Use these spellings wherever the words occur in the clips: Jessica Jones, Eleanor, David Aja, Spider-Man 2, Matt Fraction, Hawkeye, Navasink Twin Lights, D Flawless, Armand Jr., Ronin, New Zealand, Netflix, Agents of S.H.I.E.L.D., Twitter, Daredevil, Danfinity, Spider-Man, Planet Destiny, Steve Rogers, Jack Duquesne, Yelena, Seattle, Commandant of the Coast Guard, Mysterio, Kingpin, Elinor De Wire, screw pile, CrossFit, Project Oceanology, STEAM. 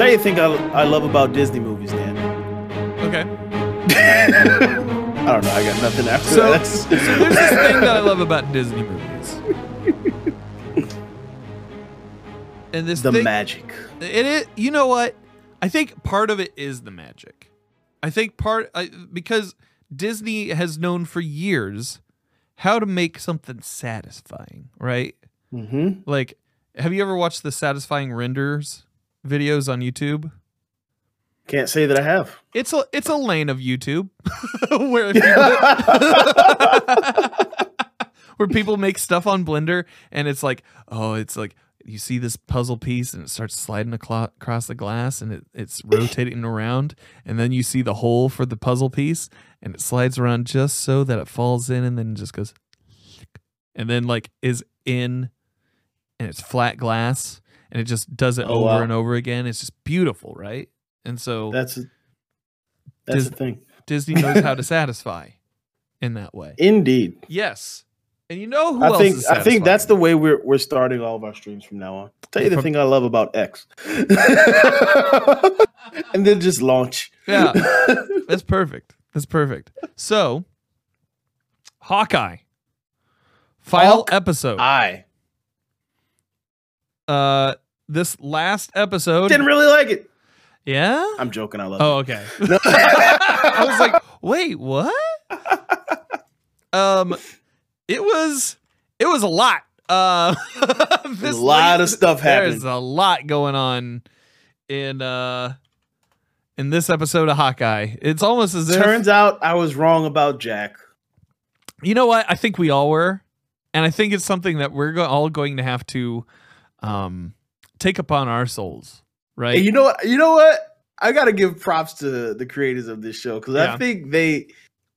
Tell you the thing I love about Disney movies, Dan. Okay. I don't know. I got nothing after that. So there's this thing that I love about Disney movies. And this the thing, magic. It is. You know what? I think part of it is the magic. I think because Disney has known for years how to make something satisfying, right? Mm-hmm. Like, have you ever watched the satisfying renders videos on YouTube? Can't say that I have. It's a lane of YouTube where where people make stuff on Blender, and it's like, oh, it's like, you see this puzzle piece and it starts sliding across the glass and it's rotating around, and then you see the hole for the puzzle piece and it slides around just so that it falls in and then just goes and then like is in, and it's flat glass and it just does it over and over again. It's just beautiful, right? And so that's the thing. Disney knows how to satisfy in that way. Indeed. Yes. And you know who else is satisfying? I think that's the way we're starting all of our streams from now on. Tell you the thing I love about X. And then just launch. Yeah. That's perfect. That's perfect. So, Hawkeye. Final episode. This last episode. Didn't really like it. Yeah? I'm joking. I love it. Oh, okay. I was like, wait, what? It was a lot. This a lot of stuff happened. There's a lot going on in this episode of Hawkeye. It's almost as if... Turns out I was wrong about Jack. You know what? I think we all were. And I think it's something that we're all going to have to take upon our souls. Right? Hey, you know what? I got to give props to the creators of this show, because I think they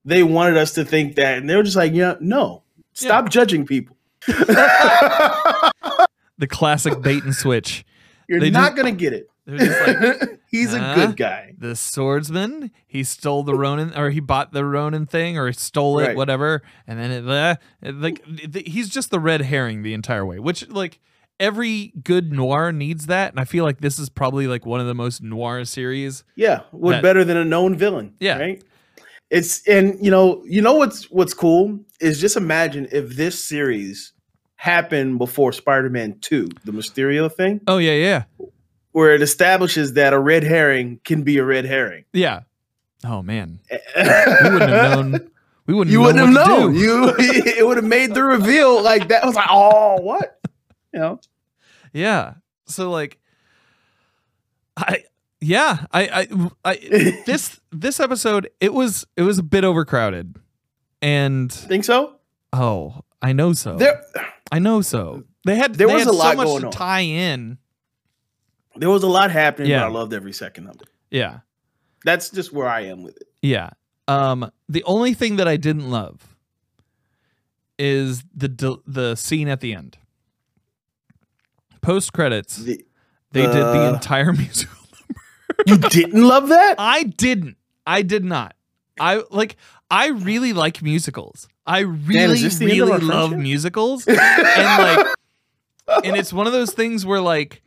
wanted us to think that. And they were just like, yeah, no. Stop judging people. The classic bait and switch. They're not going to get it. Like, he's a good guy. The swordsman, he stole the Ronin, or he bought the Ronin thing, or he stole it, whatever. And then he's just the red herring the entire way, which like every good noir needs that. And I feel like this is probably like one of the most noir series. Yeah. Better than a known villain. Yeah. Right. And what's cool is just imagine if this series happened before Spider-Man 2, the Mysterio thing. Oh yeah, where it establishes that a red herring can be a red herring. Yeah. Oh man, we wouldn't have known. We wouldn't. You wouldn't have known. It would have made the reveal like that. I was like, oh, what? You know? Yeah. So like, this episode, it was a bit overcrowded, and think so. Oh, I know so. There was a lot going on to tie in. There was a lot happening, but I loved every second of it. Yeah, that's just where I am with it. Yeah. The only thing that I didn't love is the scene at the end. Post credits, they did the entire musical. You didn't love that? I didn't. I did not. I really like musicals. I really, Dan, really love musicals. and it's one of those things where like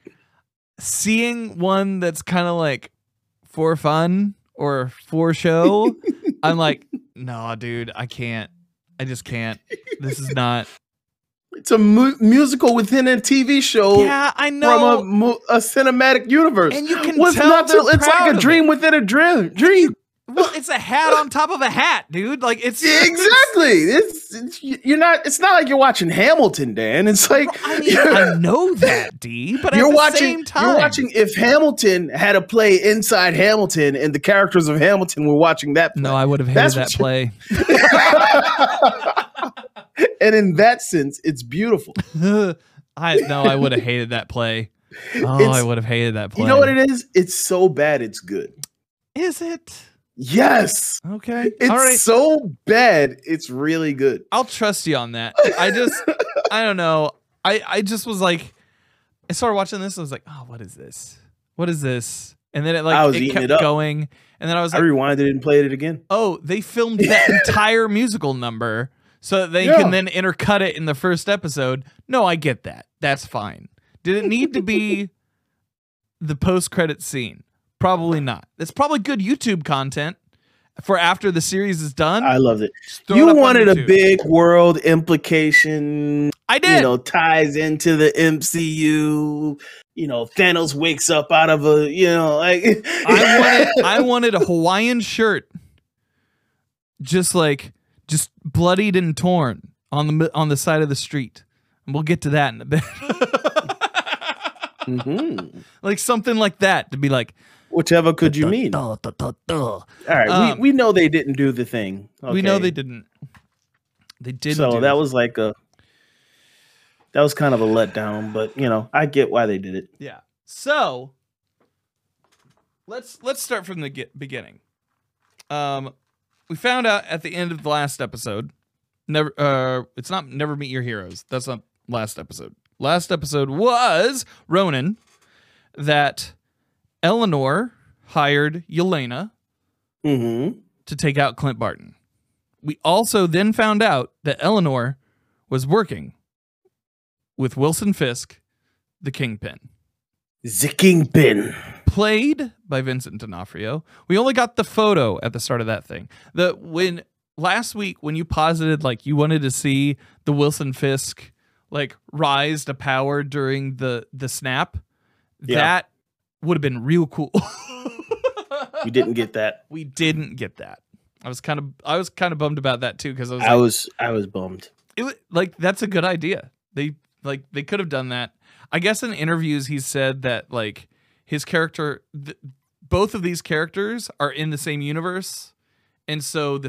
seeing one that's kind of like for fun or for show, I'm like, no, dude, I can't. I just can't. This is not. It's a musical within a TV show. Yeah, I know. From a cinematic universe. And you can it's like a dream within a dream. Well, it's a hat on top of a hat, dude. Like it's exactly. It's not like you're watching Hamilton, Dan. It's like I know that, D. But you're watching. Same time. You're watching if Hamilton had a play inside Hamilton, and the characters of Hamilton were watching that play. No, I would have hated that play. And in that sense, it's beautiful. I would have hated that play. I would have hated that play. You know what it is? It's so bad it's good. Is it? Yes. Okay. It's so bad it's really good. I'll trust you on that. I don't know. I just was like, I started watching this and I was like, oh, what is this? What is this? And then it kept going. And then I was like, I rewinded it and played it again. Oh, they filmed that entire musical number. So that they can then intercut it in the first episode. No, I get that. That's fine. Did it need to be the post-credit scene? Probably not. It's probably good YouTube content for after the series is done. I loved it. You wanted a big world implication. I did. You know, ties into the MCU. You know, Thanos wakes up out of a, you know, like I wanted a Hawaiian shirt, just bloodied and torn on the side of the street, and we'll get to that in a bit. Mm-hmm. Like something like that to be like, whichever could you mean? All right, we know they didn't do the thing. Okay. We know they didn't. They did. So that was like a. That was kind of a letdown, but you know, I get why they did it. Yeah. So let's start from the beginning. We found out at the end of the last episode. It's not Never Meet Your Heroes. That's not last episode. Last episode was Ronin, that Eleanor hired Yelena to take out Clint Barton. We also then found out that Eleanor was working with Wilson Fisk, the Kingpin. The Kingpin. Played by Vincent D'Onofrio. We only got the photo at the start of that thing. Last week, when you posited, like, you wanted to see the Wilson Fisk, like, rise to power during the snap, that would have been real cool. You didn't get that. We didn't get that. I was kind of bummed about that, too, because I was bummed. It was, like, that's a good idea. They could have done that. I guess in interviews he said that like his character, both of these characters are in the same universe, and so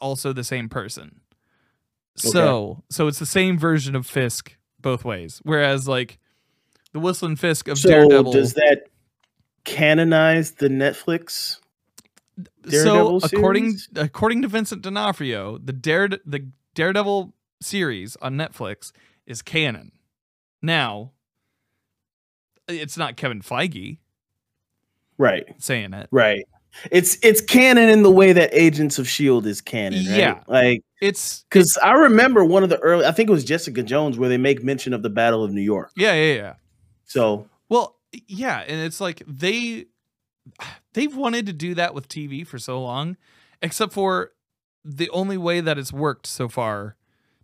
also the same person. Okay. So it's the same version of Fisk both ways. Whereas like the Wilson Fisk of Daredevil. So does that canonize the Netflix Daredevil series? According to Vincent D'Onofrio, the Daredevil series on Netflix is canon. Now, it's not Kevin Feige, right? Saying it, right? It's canon in the way that Agents of S.H.I.E.L.D. is canon, right? Yeah. Like it's because I remember one of the early, I think it was Jessica Jones, where they make mention of the Battle of New York. Yeah. So and it's like they've wanted to do that with TV for so long, except for the only way that it's worked so far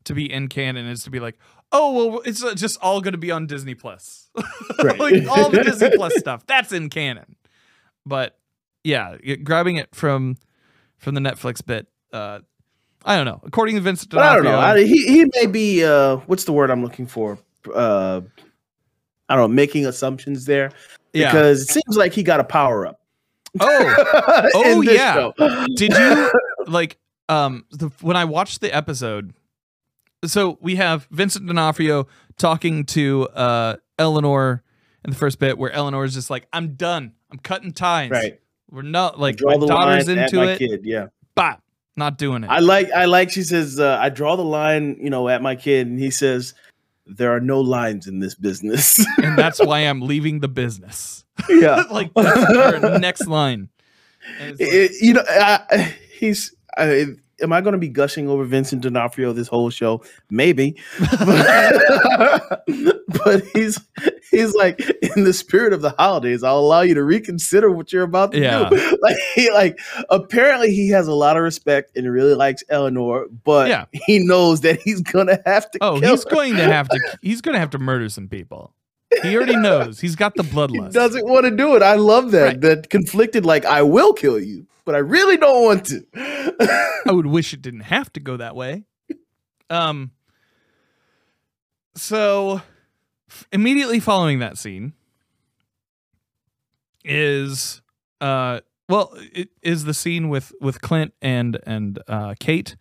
to be in canon is to be like, oh, well, it's just all going to be on Disney Plus. Right. Like, all the Disney Plus stuff. That's in canon. But, yeah, grabbing it from the Netflix bit, I don't know. According to Vincent D'Onofrio, I don't know. He may be, what's the word I'm looking for? I don't know, making assumptions there. Because it seems like he got a power-up. Oh, show. Did you, like, when I watched the episode... So we have Vincent D'Onofrio talking to Eleanor in the first bit, where Eleanor is just like, "I'm done. I'm cutting ties. Right. We're not like my daughter's into it. Kid, yeah, but not doing it." I like. She says, "I draw the line, you know, at my kid," and he says, "There are no lines in this business, and that's why I'm leaving the business." Yeah, like that's her next line. Like, you know, am I going to be gushing over Vincent D'Onofrio this whole show? Maybe. But he's like, in the spirit of the holidays, I'll allow you to reconsider what you're about to do. Like, apparently he has a lot of respect and really likes Eleanor, but he knows that he's going to have to he's going to have to murder some people. He already knows. He's got the bloodlust. He doesn't want to do it. I love that. Right. That conflicted, like, I will kill you, but I really don't want to. I would wish it didn't have to go that way. So immediately following that scene is the scene with Clint and Kate,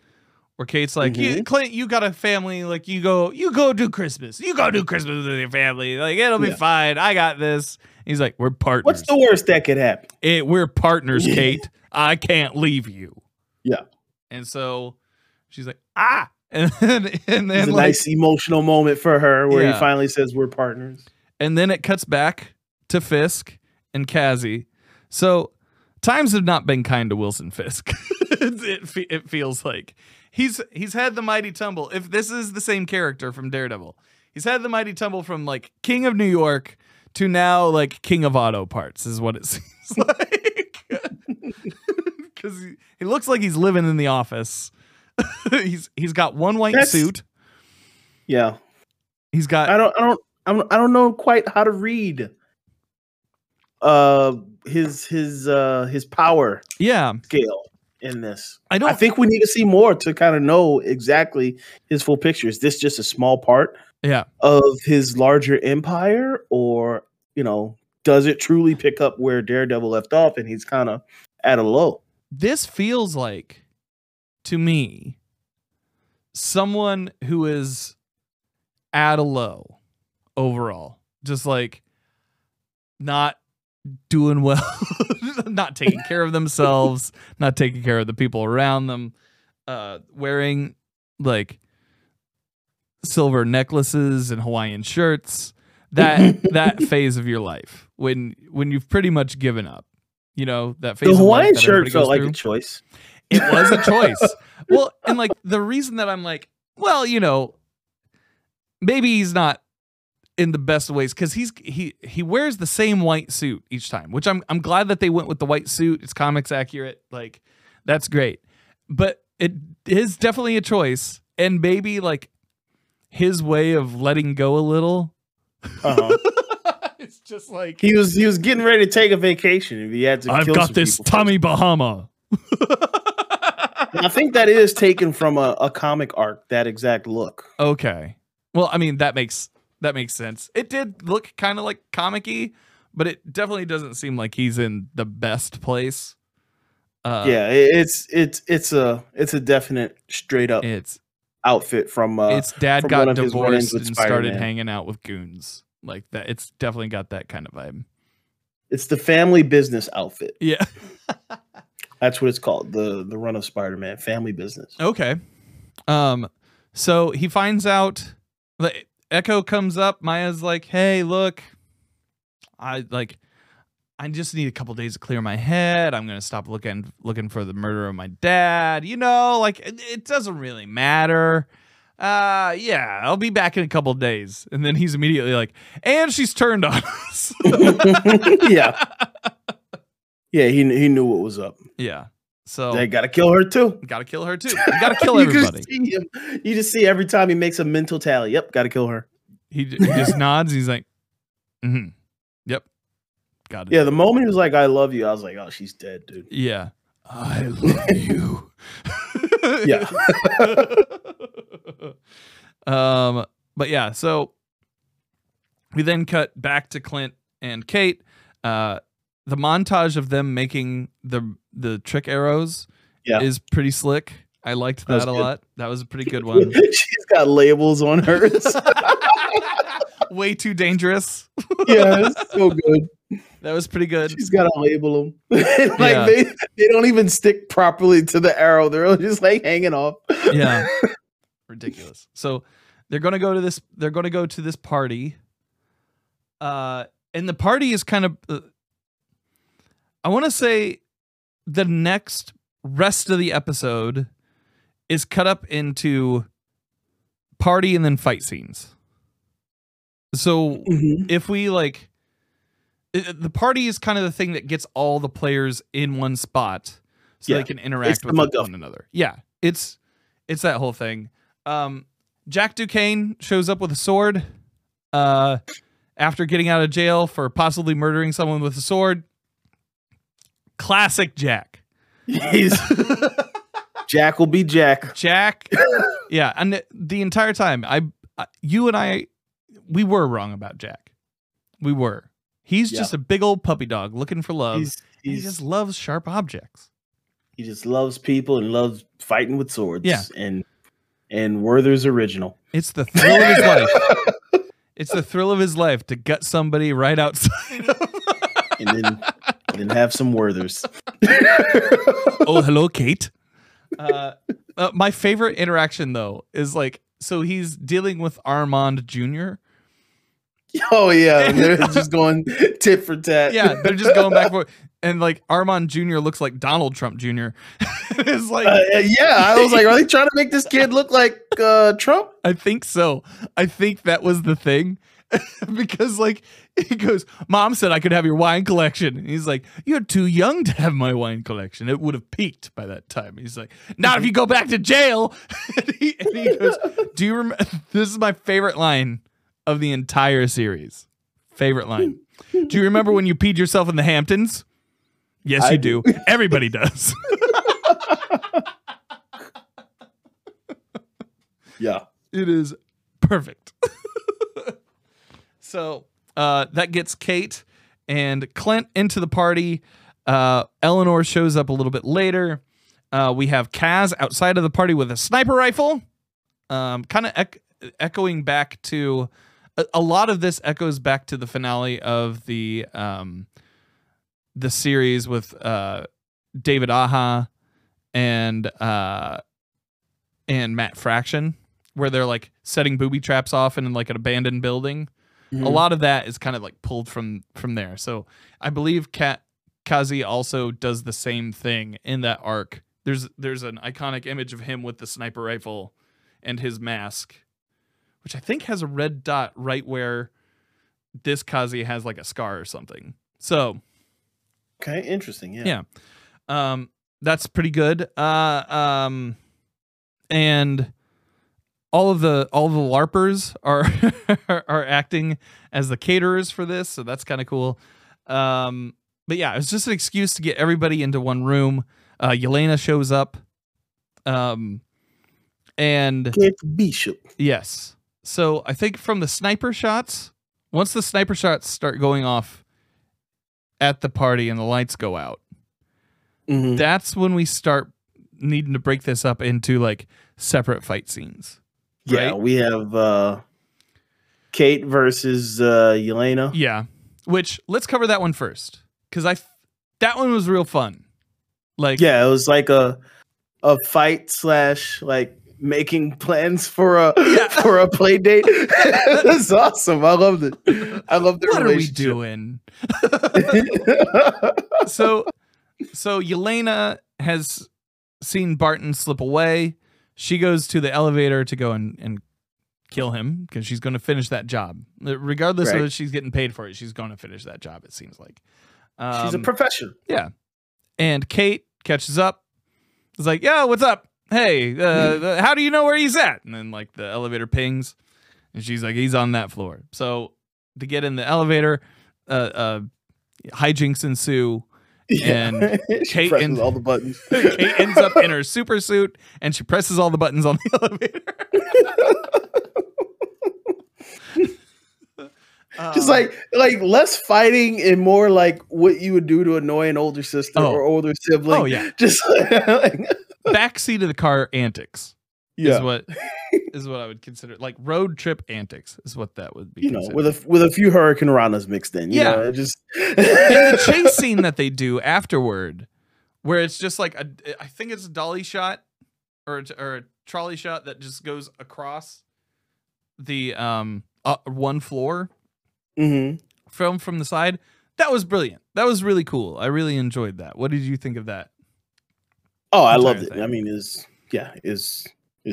where Kate's like, Clint, you got a family, like you go do Christmas. You go do Christmas with your family. Like it'll be fine. I got this. He's like, we're partners. What's the worst that could happen? We're partners, Kate. I can't leave you. Yeah. And so she's like, ah. And then it's a like, nice emotional moment for her where he finally says we're partners. And then it cuts back to Fisk and Kazi. So times have not been kind to Wilson Fisk. it feels like he's had the mighty tumble. If this is the same character from Daredevil, he's had the mighty tumble from like King of New York to now like king of auto parts is what it seems like. Because he looks like he's living in the office. He's got one white suit. Yeah, he's got. I don't know quite how to read his power scale in this. I think we need to see more to kind of know exactly his full picture. Is this just a small part of his larger empire, or does it truly pick up where Daredevil left off and he's kind of at a low? This feels like, to me, someone who is at a low overall, just like not doing well, not taking care of themselves, not taking care of the people around them, wearing like silver necklaces and Hawaiian shirts, that phase of your life when you've pretty much given up, that phase. The Hawaiian shirt felt like a choice. It was a choice. Well, and like the reason that I'm like, well, maybe he's not in the best ways, because he wears the same white suit each time, which I'm glad that they went with the white suit. It's comics accurate, like that's great. But it is definitely a choice, and maybe like his way of letting go a little. It's just like he was getting ready to take a vacation if he had to. I've kill got some this Tommy first. Bahama. I think that is taken from a comic arc, that exact look. Okay, well, I mean that makes sense. It did look kind of like comic-y, but it definitely doesn't seem like he's in the best place. Yeah, it's a definite straight up outfit from. Its dad got divorced and started hanging out with goons like that. It's definitely got that kind of vibe. It's the family business outfit. Yeah, that's what it's called. The run of Spider-Man, family business. Okay, so he finds out that Echo comes up. Maya's like, "Hey, look, I just need a couple days to clear my head. I'm gonna stop looking for the murder of my dad. It doesn't really matter. Yeah, I'll be back in a couple days." And then he's immediately like, "And she's turned on us." Yeah. He knew what was up. Yeah. So they gotta kill her too. Gotta kill her too. You gotta kill everybody. You just see every time he makes a mental tally. Yep, gotta kill her. He just nods. He's like, mm-hmm. Yep, got it. Yeah, the moment he was like, "I love you," I was like, "Oh, she's dead, dude." Yeah, I love you. Yeah. But yeah, so we then cut back to Clint and Kate. The montage of them making the trick arrows is pretty slick. I liked that a lot. That was a pretty good one. She's got labels on hers. Way too dangerous. Yeah, it's so good. That was pretty good. She's got to label them. They don't even stick properly to the arrow. They're just like hanging off. Yeah, ridiculous. So they're going to go to this. They're going to go to this party. And the party is kind of. I want to say the next rest of the episode is cut up into party and then fight scenes. So if we the party is kind of the thing that gets all the players in one spot so they can interact with one another. Yeah. It's that whole thing. Jack Duquesne shows up with a sword after getting out of jail for possibly murdering someone with a sword. Classic Jack. Jack will be Jack. Jack. Yeah, and the entire time we were wrong about Jack. We were. He's just a big old puppy dog looking for love. He just loves sharp objects. He just loves people and loves fighting with swords. Yeah, and Werther's original. It's the thrill of his life. It's the thrill of his life to gut somebody right outside of and then. And have some Werther's. Oh, hello, Kate. My favorite interaction, though, is so he's dealing with Armand Jr. Oh, yeah. They're just going tit for tat. Yeah, they're just going back and forth. And Armand Jr. looks like Donald Trump Jr. It's like, yeah, I was like, are they trying to make this kid look like Trump? I think so. I think that was the thing. because like he goes, Mom said I could have your wine collection. And he's like, you're too young to have my wine collection. It would have peaked by that time. He's like, not if you go back to jail. and he goes, do you remember? This is my favorite line of the entire series. Favorite line. Do you remember when you peed yourself in the Hamptons? Yes, you do. Everybody does. Yeah. It is perfect. So that gets Kate and Clint into the party. Eleanor shows up a little bit later. We have Kaz outside of the party with a sniper rifle. Kind of echoing back to... A lot of this echoes back to the finale of the series with David Aja and Matt Fraction, where they're like setting booby traps off in like an abandoned building. Mm-hmm. A lot of that is kind of like pulled from there. So I believe Kazi also does the same thing in that arc. There's an iconic image of him with the sniper rifle and his mask, which I think has a red dot right where this Kazi has like a scar or something. So. Okay. Interesting. Yeah. Yeah. That's pretty good. And all the LARPers are acting as the caterers for this. So that's kind of cool. But yeah, it was just an excuse to get everybody into one room. Yelena shows up. And Kate Bishop. Yes. So I think from the sniper shots, once the sniper shots start going off at the party and the lights go out, mm-hmm. that's when we start needing to break this up into like separate fight scenes. Yeah, right? We have Kate versus Yelena. Yeah, which let's cover that one first because that one was real fun. Like, yeah, it was like a fight / like. Making plans for a play date. That's awesome. I loved it. I love their what relationship. What are we doing? So Yelena has seen Barton slip away. She goes to the elevator to go and kill him because she's going to finish that job. Regardless of if she's getting paid for it, she's going to finish that job, it seems like. She's a professional. Yeah. And Kate catches up. It's like, yo, what's up? Hey, how do you know where he's at? And then like the elevator pings and she's like, he's on that floor. So to get in the elevator, hijinks ensue and Kate presses all the buttons. Kate ends up in her super suit and she presses all the buttons on the elevator. Just like less fighting and more like what you would do to annoy an older sister or older sibling. Oh yeah. Just like backseat of the car antics is what I would consider like road trip antics is what that would be. You know, with a few hurricanranas mixed in. You know, just and the chase scene that they do afterward, where it's just like I think it's a dolly shot or a trolley shot that just goes across the one floor from the side. That was brilliant. That was really cool. I really enjoyed that. What did you think of that? Oh, I loved it. Thing. I mean, is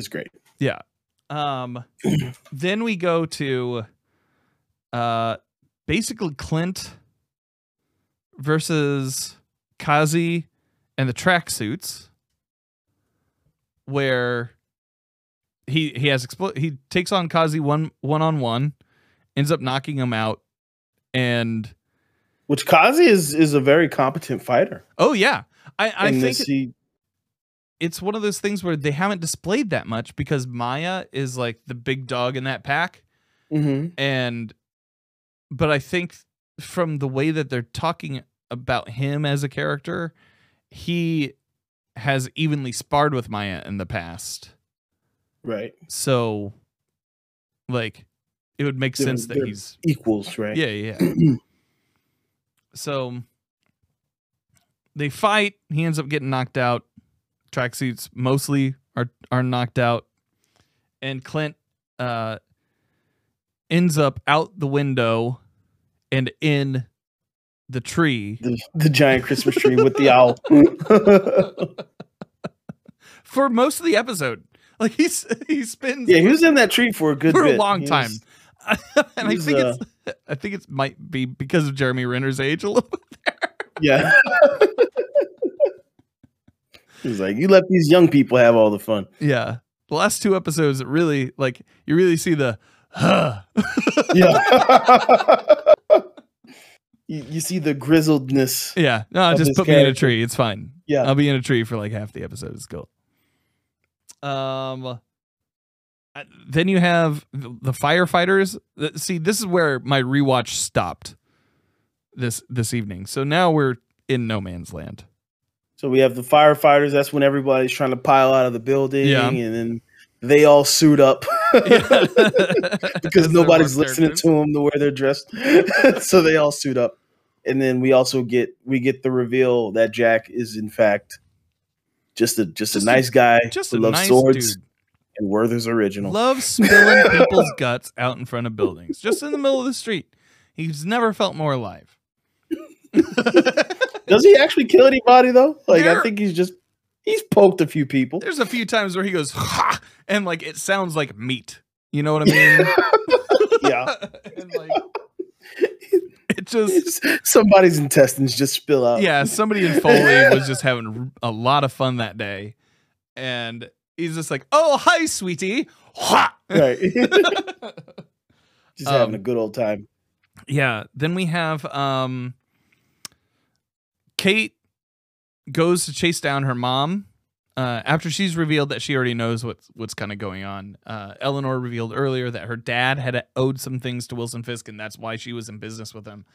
great. Yeah. Then we go to basically Clint versus Kazi and the tracksuits, where he takes on Kazi one on one, ends up knocking him out, and which Kazi is a very competent fighter. Oh yeah, I think. It's one of those things where they haven't displayed that much because Maya is like the big dog in that pack. Mm-hmm. But I think from the way that they're talking about him as a character, he has evenly sparred with Maya in the past. Right. So like it would make sense that he's equals, right? Yeah. Yeah. So they fight, he ends up getting knocked out. Tracksuits mostly are knocked out, and Clint ends up out the window and in the tree, the giant Christmas tree with the owl. For most of the episode, like he spins. Yeah, he was in that tree for a good bit. A long time. And I think it might be because of Jeremy Renner's age a little bit there. Yeah. He's like, you let these young people have all the fun. Yeah. The last two episodes, it really, like, you really see the, Yeah. you see the grizzledness. Yeah. No, just put me in a tree. It's fine. Yeah. I'll be in a tree for like half the episode. It's cool. Then you have the firefighters. See, this is where my rewatch stopped this evening. So now we're in no man's land. So we have the firefighters. That's when everybody's trying to pile out of the building, and then they all suit up because nobody's listening to them the way they're dressed. So they all suit up, and then we also get the reveal that Jack is in fact just a nice guy who loves swords. Dude. And Werther's original. Loves spilling people's guts out in front of buildings, just in the middle of the street. He's never felt more alive. Does he actually kill anybody though? Like, I think he's poked a few people. There's a few times where he goes, ha, and like it sounds like meat. You know what I mean? Yeah. And like it just somebody's intestines just spill out. Yeah, somebody in Foley was just having a lot of fun that day, and he's just like, oh, hi, sweetie. Right. Just having a good old time. Yeah. Then we have Kate goes to chase down her mom after she's revealed that she already knows what's kind of going on. Eleanor revealed earlier that her dad had owed some things to Wilson Fisk, and that's why she was in business with him.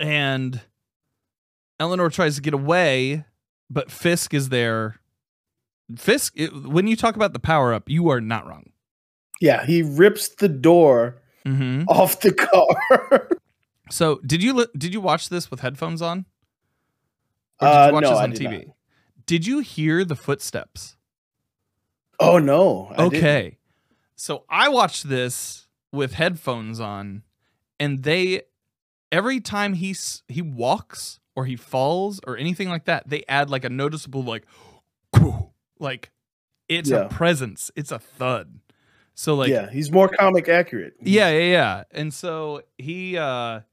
And Eleanor tries to get away, but Fisk is there. Fisk, when you talk about the power-up, you are not wrong. Yeah, he rips the door off the car. So, did you watch this with headphones on? Or did you watch this on TV? Not. Did you hear the footsteps? Oh, no. Okay. So, I watched this with headphones on, and every time he walks or he falls or anything like that, they add like a noticeable, like it's a presence. It's a thud. So like, yeah, he's more comic accurate. Yeah. And so he, it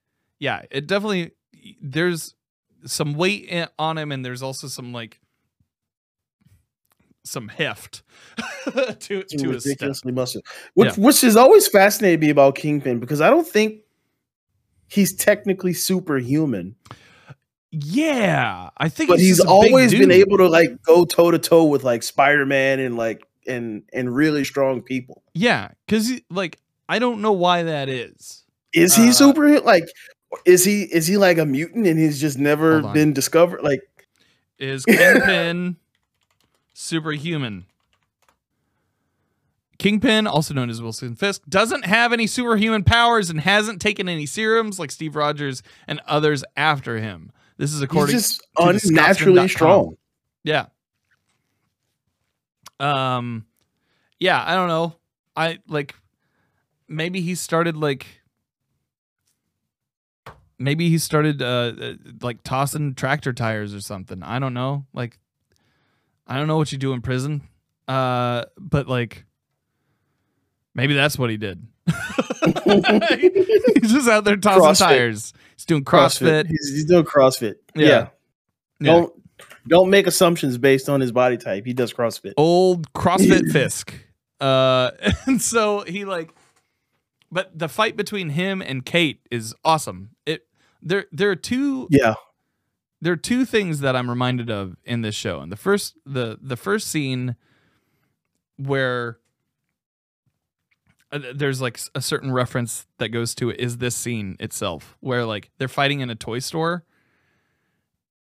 definitely, there's some weight on him, and there's also some, like, some heft to his step. Which is always fascinating me about Kingpin, because I don't think he's technically superhuman. Yeah, I think he's always been able to like go toe to toe with like Spider-Man and like and really strong people. Yeah, because like I don't know why that is. Is he super? Like, is he like a mutant and he's just never been discovered? Like, is Kingpin superhuman? Kingpin, also known as Wilson Fisk, doesn't have any superhuman powers and hasn't taken any serums like Steve Rogers and others after him. This is according to unnaturally strong. Yeah. Yeah, I don't know. I like maybe he started like tossing tractor tires or something. I don't know. Like, I don't know what you do in prison. But like maybe that's what he did. He's just out there tossing tires. He's doing CrossFit. He's doing CrossFit. Yeah. Don't make assumptions based on his body type. He does CrossFit. Old CrossFit Fisk. And so he like, but the fight between him and Kate is awesome. There are two things that I'm reminded of in this show. And the first scene where there's like a certain reference that goes to it is this scene itself where like they're fighting in a toy store,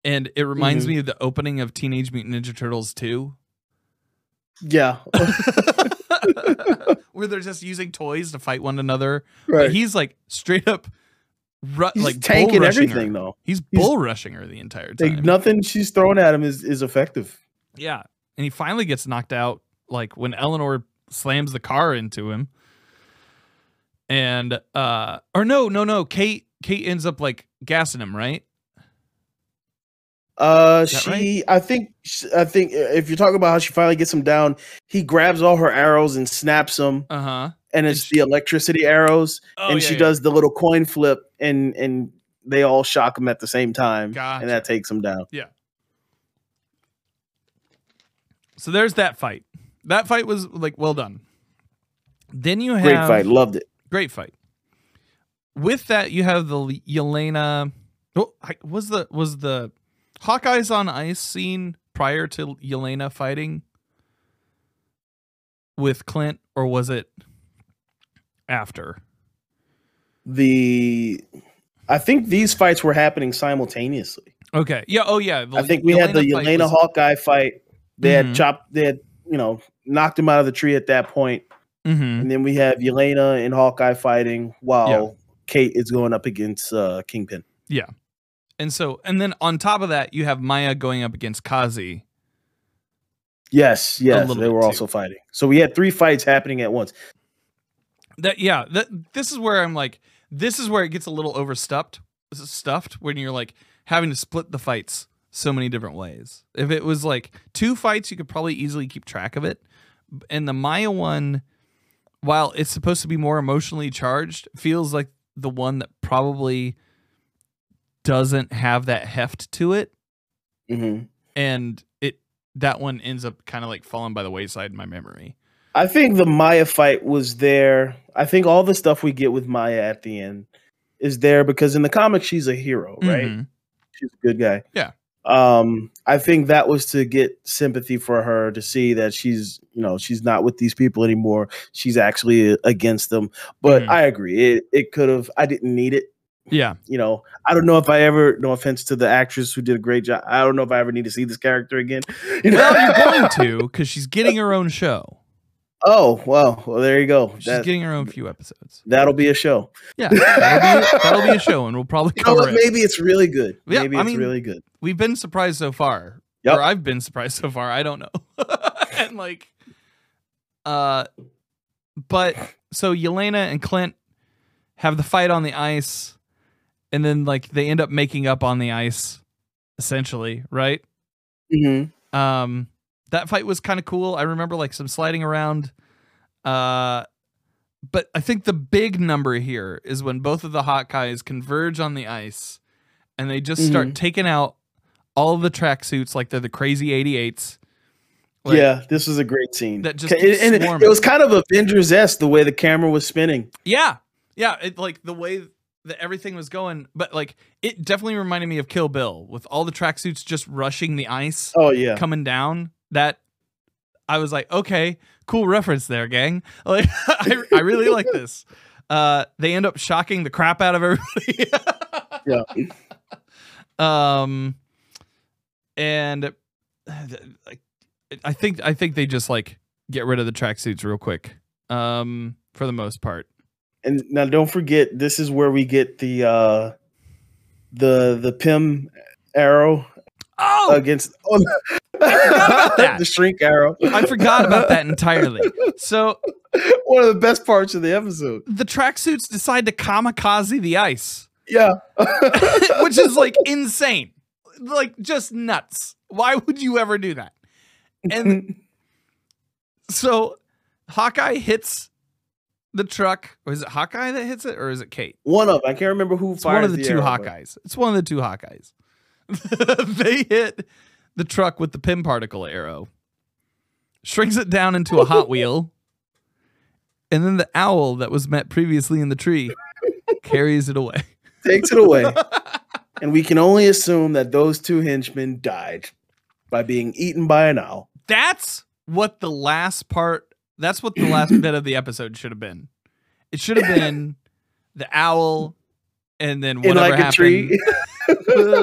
and it reminds me of the opening of Teenage Mutant Ninja Turtles 2. Yeah. Where they're just using toys to fight one another. Right. But he's like straight up he's tanking everything though. He's bull rushing her the entire time. Like nothing she's throwing at him is effective. Yeah. And he finally gets knocked out like when Eleanor slams the car into him. And Kate ends up like gassing him, right? I think if you're talking about how she finally gets him down, he grabs all her arrows and snaps them. and it's the electricity arrows, and she does the little coin flip, and they all shock them at the same time, and that takes them down. Yeah. So there's that fight. That fight was like well done. Then you have great fight, loved it. Great fight. With that, you have the Yelena. Oh, was the Hawkeye's on ice scene prior to Yelena fighting with Clint, or was it after? I think these fights were happening simultaneously. Okay. Yeah. Oh yeah. I think we had the Yelena Hawkeye fight. They had chopped. They had knocked him out of the tree at that point. And then we have Yelena and Hawkeye fighting while Kate is going up against Kingpin. Yeah. And so, and then on top of that, you have Maya going up against Kazi. Yes, yes, they were also fighting. So we had three fights happening at once. This is where I'm like, this is where it gets a little overstuffed when you're like having to split the fights so many different ways. If it was like two fights, you could probably easily keep track of it. And the Maya one, while it's supposed to be more emotionally charged, feels like the one that probably doesn't have that heft to it. And that one ends up kind of like falling by the wayside in my memory. I think the Maya fight was there. I think all the stuff we get with Maya at the end is there because in the comics, she's a hero, right? She's a good guy. Yeah. I think that was to get sympathy for her, to see that she's, she's not with these people anymore. She's actually against them. But I agree. It could have, I didn't need it. Yeah. I don't know if I ever, no offense to the actress who did a great job, I don't know if I ever need to see this character again. Well, you're going to, because she's getting her own show. Oh, wow. Well, there you go. She's getting her own few episodes. That'll be a show. Yeah. That'll be a show, and we'll probably cover it. Maybe it's really good. Yeah, maybe it's really good. We've been surprised so far. Yep. Or I've been surprised so far. I don't know. And like, but so Yelena and Clint have the fight on the ice. And then, like, they end up making up on the ice, essentially, right? That fight was kind of cool. I remember, like, some sliding around. But I think the big number here is when both of the Hawkeyes converge on the ice, and they just start taking out all of the tracksuits like they're the crazy 88s. Like, yeah, this was a great scene. That just it was kind of Avengers-esque, the way the camera was spinning. Yeah, yeah, like, the way that everything was going, but like it definitely reminded me of Kill Bill with all the tracksuits just rushing the ice. Oh yeah. Coming down. That I was like, okay, cool reference there, gang. Like I really like this. They end up shocking the crap out of everybody. Yeah. And I think they just like get rid of the tracksuits real quick. For the most part. And now don't forget, this is where we get the Pym arrow against the shrink arrow. I forgot about that entirely. So one of the best parts of the episode, the tracksuits decide to kamikaze the ice. Yeah. Which is like insane. Like just nuts. Why would you ever do that? And so Hawkeye hits the truck, or is it Hawkeye that hits it, or is it Kate? One of them. I can't remember who fires one of the two Hawkeyes. But it's one of the two Hawkeyes. They hit the truck with the Pym particle arrow, shrinks it down into a Hot Wheel, and then the owl that was met previously in the tree carries it away. Takes it away. And we can only assume that those two henchmen died by being eaten by an owl. That's what the last bit of the episode should have been. It should have been the owl and then whatever in like happened.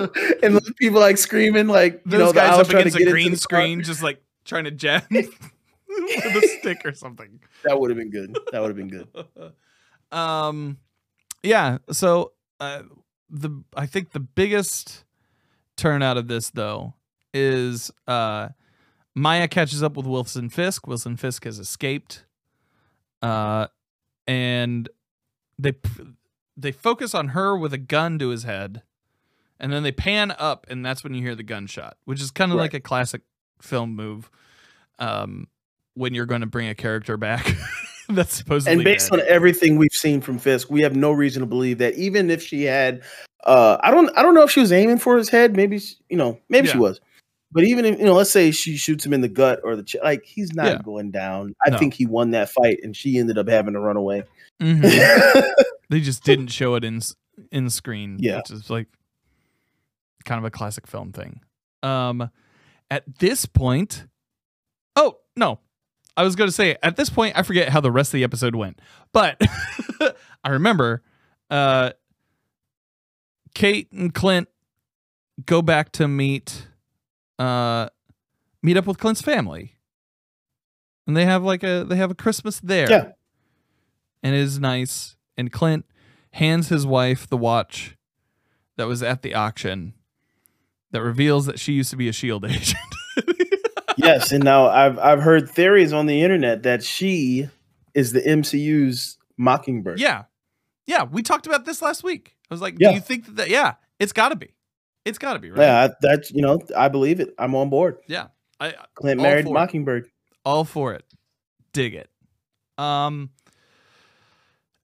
A tree. And people like screaming, like those guys up against a green screen, just like trying to jab with a stick or something. That would have been good. That would have been good. Yeah. So I think the biggest turnout of this though is Maya catches up with Wilson Fisk. Wilson Fisk has escaped. And they focus on her with a gun to his head. And then they pan up, and that's when you hear the gunshot, which is kind of like a classic film move when you're going to bring a character back. that's supposedly. And based on everything we've seen from Fisk, we have no reason to believe that. Even if she had, I don't know if she was aiming for his head. Maybe she was. But even if, let's say she shoots him in the gut or the chest, like he's not going down. I think he won that fight, and she ended up having to run away. Mm-hmm. They just didn't show it in screen, which is like kind of a classic film thing. At this point, oh no, I was going to say at this point I forget how the rest of the episode went, but I remember Kate and Clint go back to meet up with Clint's family, and they have a Christmas there, and it is nice. And Clint hands his wife the watch that was at the auction that reveals that she used to be a SHIELD agent. Yes, and now I've heard theories on the internet that she is the MCU's Mockingbird. Yeah, we talked about this last week. I was like, do you think that? Yeah, it's got to be. It's got to be, right? Yeah, that's, I believe it. I'm on board. Yeah. Clint married Mockingbird. All for it. Dig it.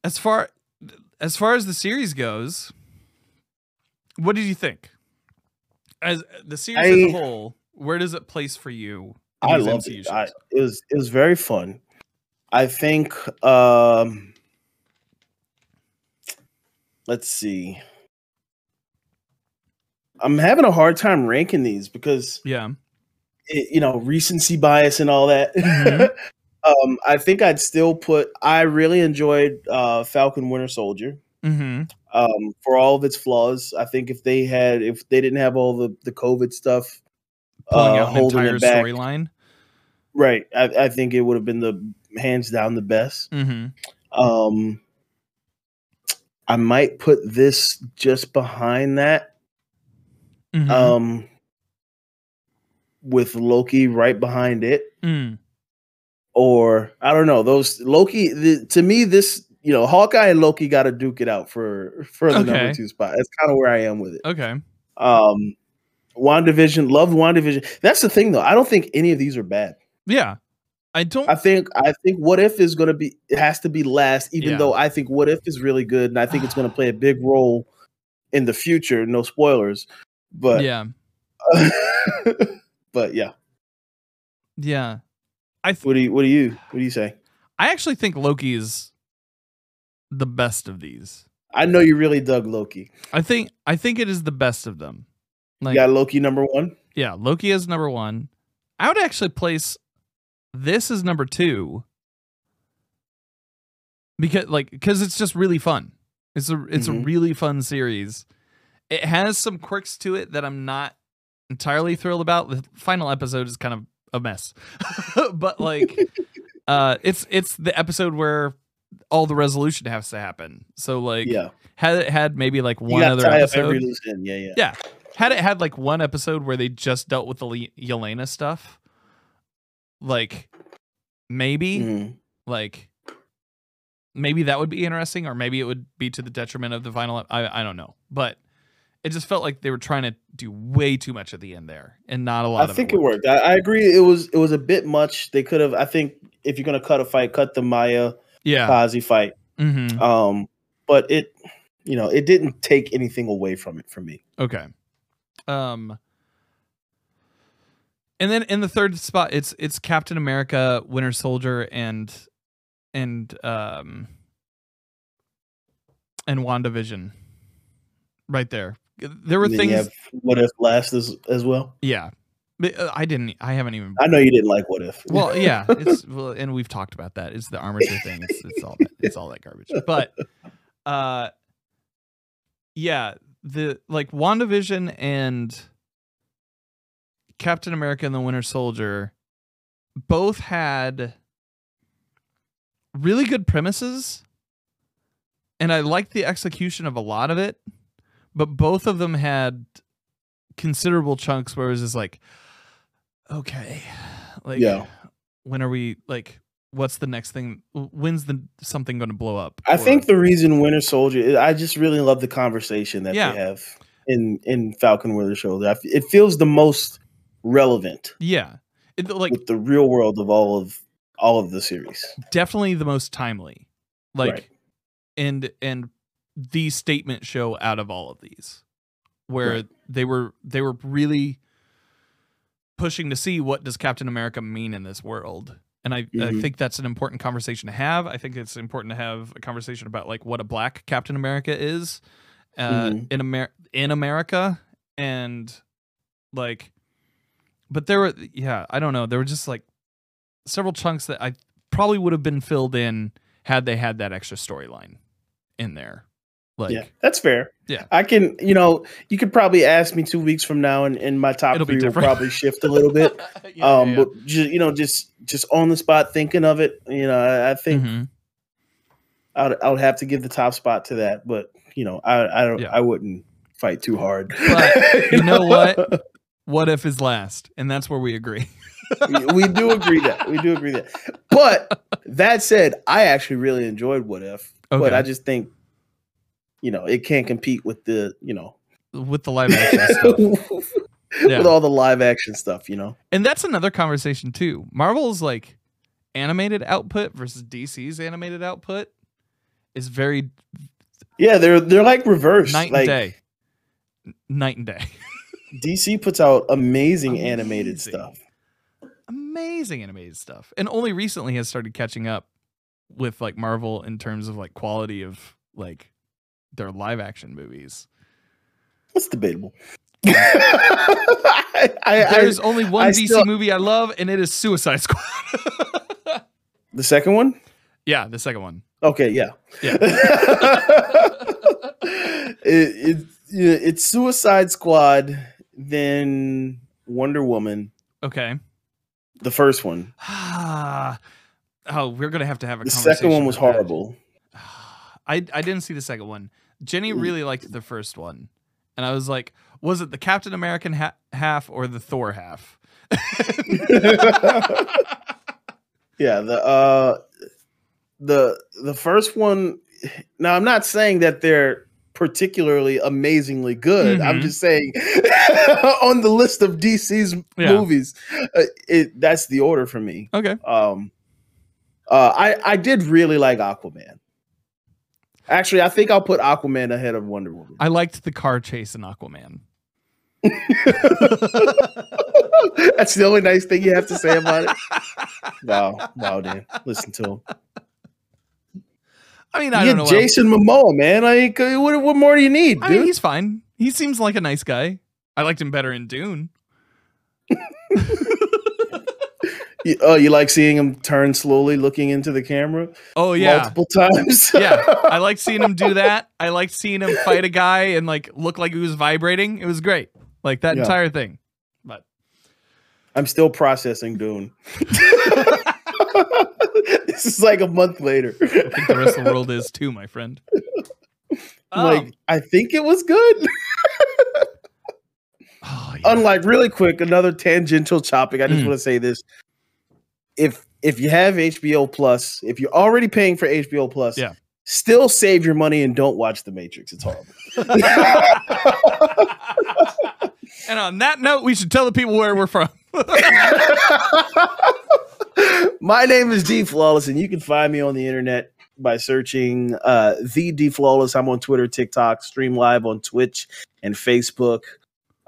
As far as the series goes, what did you think? As the series as a whole, where does it place for you? I loved it. It was very fun. I think, let's see. I'm having a hard time ranking these because, recency bias and all that. Mm-hmm. I think I'd still put. I really enjoyed Falcon Winter Soldier. Mm-hmm. For all of its flaws, I think if they didn't have all the COVID stuff, pulling out an entire storyline, right? I think it would have been hands down the best. Mm-hmm. I might put this just behind that. Mm-hmm. With Loki right behind it, or I don't know. Those Loki to me, this Hawkeye and Loki got to duke it out for the number two spot. That's kind of where I am with it. Okay. WandaVision, loved WandaVision. That's the thing though. I don't think any of these are bad. Yeah, I don't. I think What If is gonna be. It has to be last, even though I think What If is really good, and I think it's gonna play a big role in the future. No spoilers. But yeah. What do you say? I actually think Loki is the best of these. I know you really dug Loki. I think it is the best of them. Like, you got Loki number one. Yeah, Loki is number one. I would actually place this as number two because it's just really fun. It's a really fun series. It has some quirks to it that I'm not entirely thrilled about. The final episode is kind of a mess, but it's the episode where all the resolution has to happen. So had it had maybe one other episode, had it had one episode where they just dealt with the Yelena stuff, maybe that would be interesting, or maybe it would be to the detriment of the final. I don't know, but. It just felt like they were trying to do way too much at the end there, and not a lot. I think it worked. I agree. It was a bit much. They could have. I think if you're gonna cut a fight, cut the Maya Kazi fight. Mm-hmm. But it, it didn't take anything away from it for me. Okay. And then in the third spot, it's Captain America, Winter Soldier, and WandaVision, right there. There were things. You have What If last as well? Yeah, I haven't even. I know you didn't like What If. Well, yeah, and we've talked about that. It's the armature thing. It's all that garbage. But, WandaVision and Captain America and the Winter Soldier both had really good premises, and I liked the execution of a lot of it. But both of them had considerable chunks where it was just when are we what's the next thing? When's something going to blow up? I think the reason Winter Soldier is, I just really love the conversation that they have in Falcon Winter Soldier. It feels the most relevant. Yeah, with the real world of all of all of the series. Definitely the most timely. Like, right. and the statement show out of all of these, where right. they were really pushing to see what does Captain America mean in this world. And I think that's an important conversation to have. I think it's important to have a conversation about like what a Black Captain America is in America. And like, but there were, yeah, I don't know. There were just like several chunks that I probably would have been filled in had they had that extra storyline in there. Like, yeah, that's fair. Yeah, I can, you know, you could probably ask me 2 weeks from now and my top It'll three will probably shift a little bit. Yeah, but just, you know, just on the spot thinking of it, you know, I think I would have to give the top spot to that, but you know, I wouldn't fight too hard. But you know what? What If is last, and that's where we agree. we do agree that. But that said, I actually really enjoyed What If, okay. But I just think, you know, it can't compete with the, you know, with the live action stuff. Yeah. With all the live action stuff, you know. And that's another conversation too. Marvel's like animated output versus DC's animated output is very they're like reverse. Night and day. DC puts out amazing animated stuff. Amazing animated stuff. And only recently has started catching up with like Marvel in terms of like quality of like their live action movies. That's debatable. There's only one DC movie I love, and it is Suicide Squad. The second one? Yeah, the second one. Okay, yeah. It's Suicide Squad, then Wonder Woman. Okay. The first one. We're going to have a conversation. The second one was horrible. I didn't see the second one. Jenny really liked the first one. And I was like, was it the Captain American half or the Thor half? Yeah, the first one. Now, I'm not saying that they're particularly amazingly good. I'm just saying on the list of DC's movies, that's the order for me. Okay. I did really like Aquaman. Actually, I think I'll put Aquaman ahead of Wonder Woman. I liked the car chase in Aquaman. That's the only nice thing you have to say about it. Wow, dude. Listen to him. I mean, I don't know. Jason Momoa, man. Like, what more do you need, dude? I mean, he's fine. He seems like a nice guy. I liked him better in Dune. Oh, you like seeing him turn slowly, looking into the camera? Oh, yeah. Multiple times? Yeah. I like seeing him do that. I like seeing him fight a guy and, like, look like he was vibrating. It was great. Like, that entire thing. But I'm still processing Dune. This is like a month later. I think the rest of the world is, too, my friend. Like, I think it was good. Unlike, really quick, another tangential topic. I just want to say this. If you have HBO Plus, if you're already paying for HBO Plus, still save your money and don't watch The Matrix. It's horrible. And on that note, we should tell the people where we're from. My name is D Flawless, and you can find me on the internet by searching the D Flawless. I'm on Twitter, TikTok, stream live on Twitch and Facebook.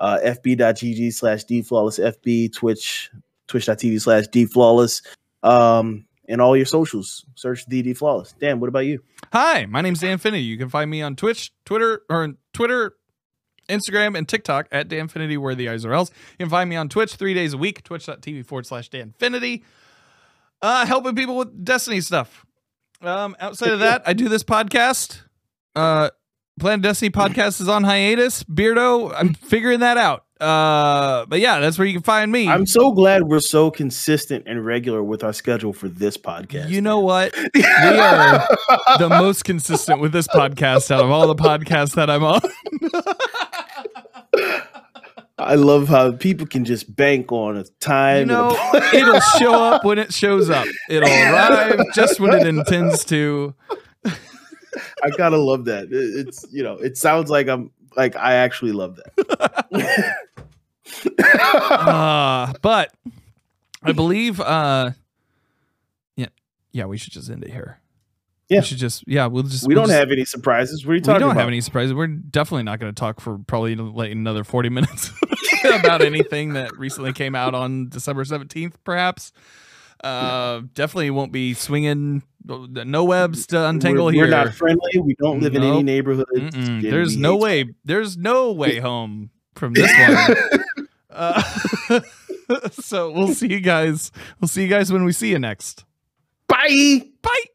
fb.gg/dflawlessfb, twitch.tv/dflawless, and all your socials. Search DD Flawless. Dan, what about you? Hi, my name's Danfinity. You can find me on Twitter, Instagram, and TikTok at Danfinity, where the eyes are else. You can find me on Twitch 3 days a week, twitch.tv/Danfinity. Helping people with Destiny stuff. Outside of that, I do this podcast. Planet Destiny podcast is on hiatus. Beardo, I'm figuring that out. But yeah, that's where you can find me. I'm so glad we're so consistent and regular with our schedule for this podcast. You know what? We are the most consistent with this podcast out of all the podcasts that I'm on. I love how people can just bank on a time. You know, it'll show up when it shows up. It'll arrive just when it intends to. I gotta love that. It's, you know, it sounds like I actually love that. But I believe Yeah, we should just end it here. Yeah, we should just. Yeah, we'll just. We don't have any surprises. What are you talking about? We don't have any surprises. We're definitely not going to talk for probably like another 40 minutes about anything that recently came out on December 17th, perhaps. Definitely won't be swinging. No webs to untangle here. We're not friendly. We don't live in any neighborhood. There's no way. There's no way home from this one. So we'll see you guys. We'll see you guys when we see you next. Bye. Bye.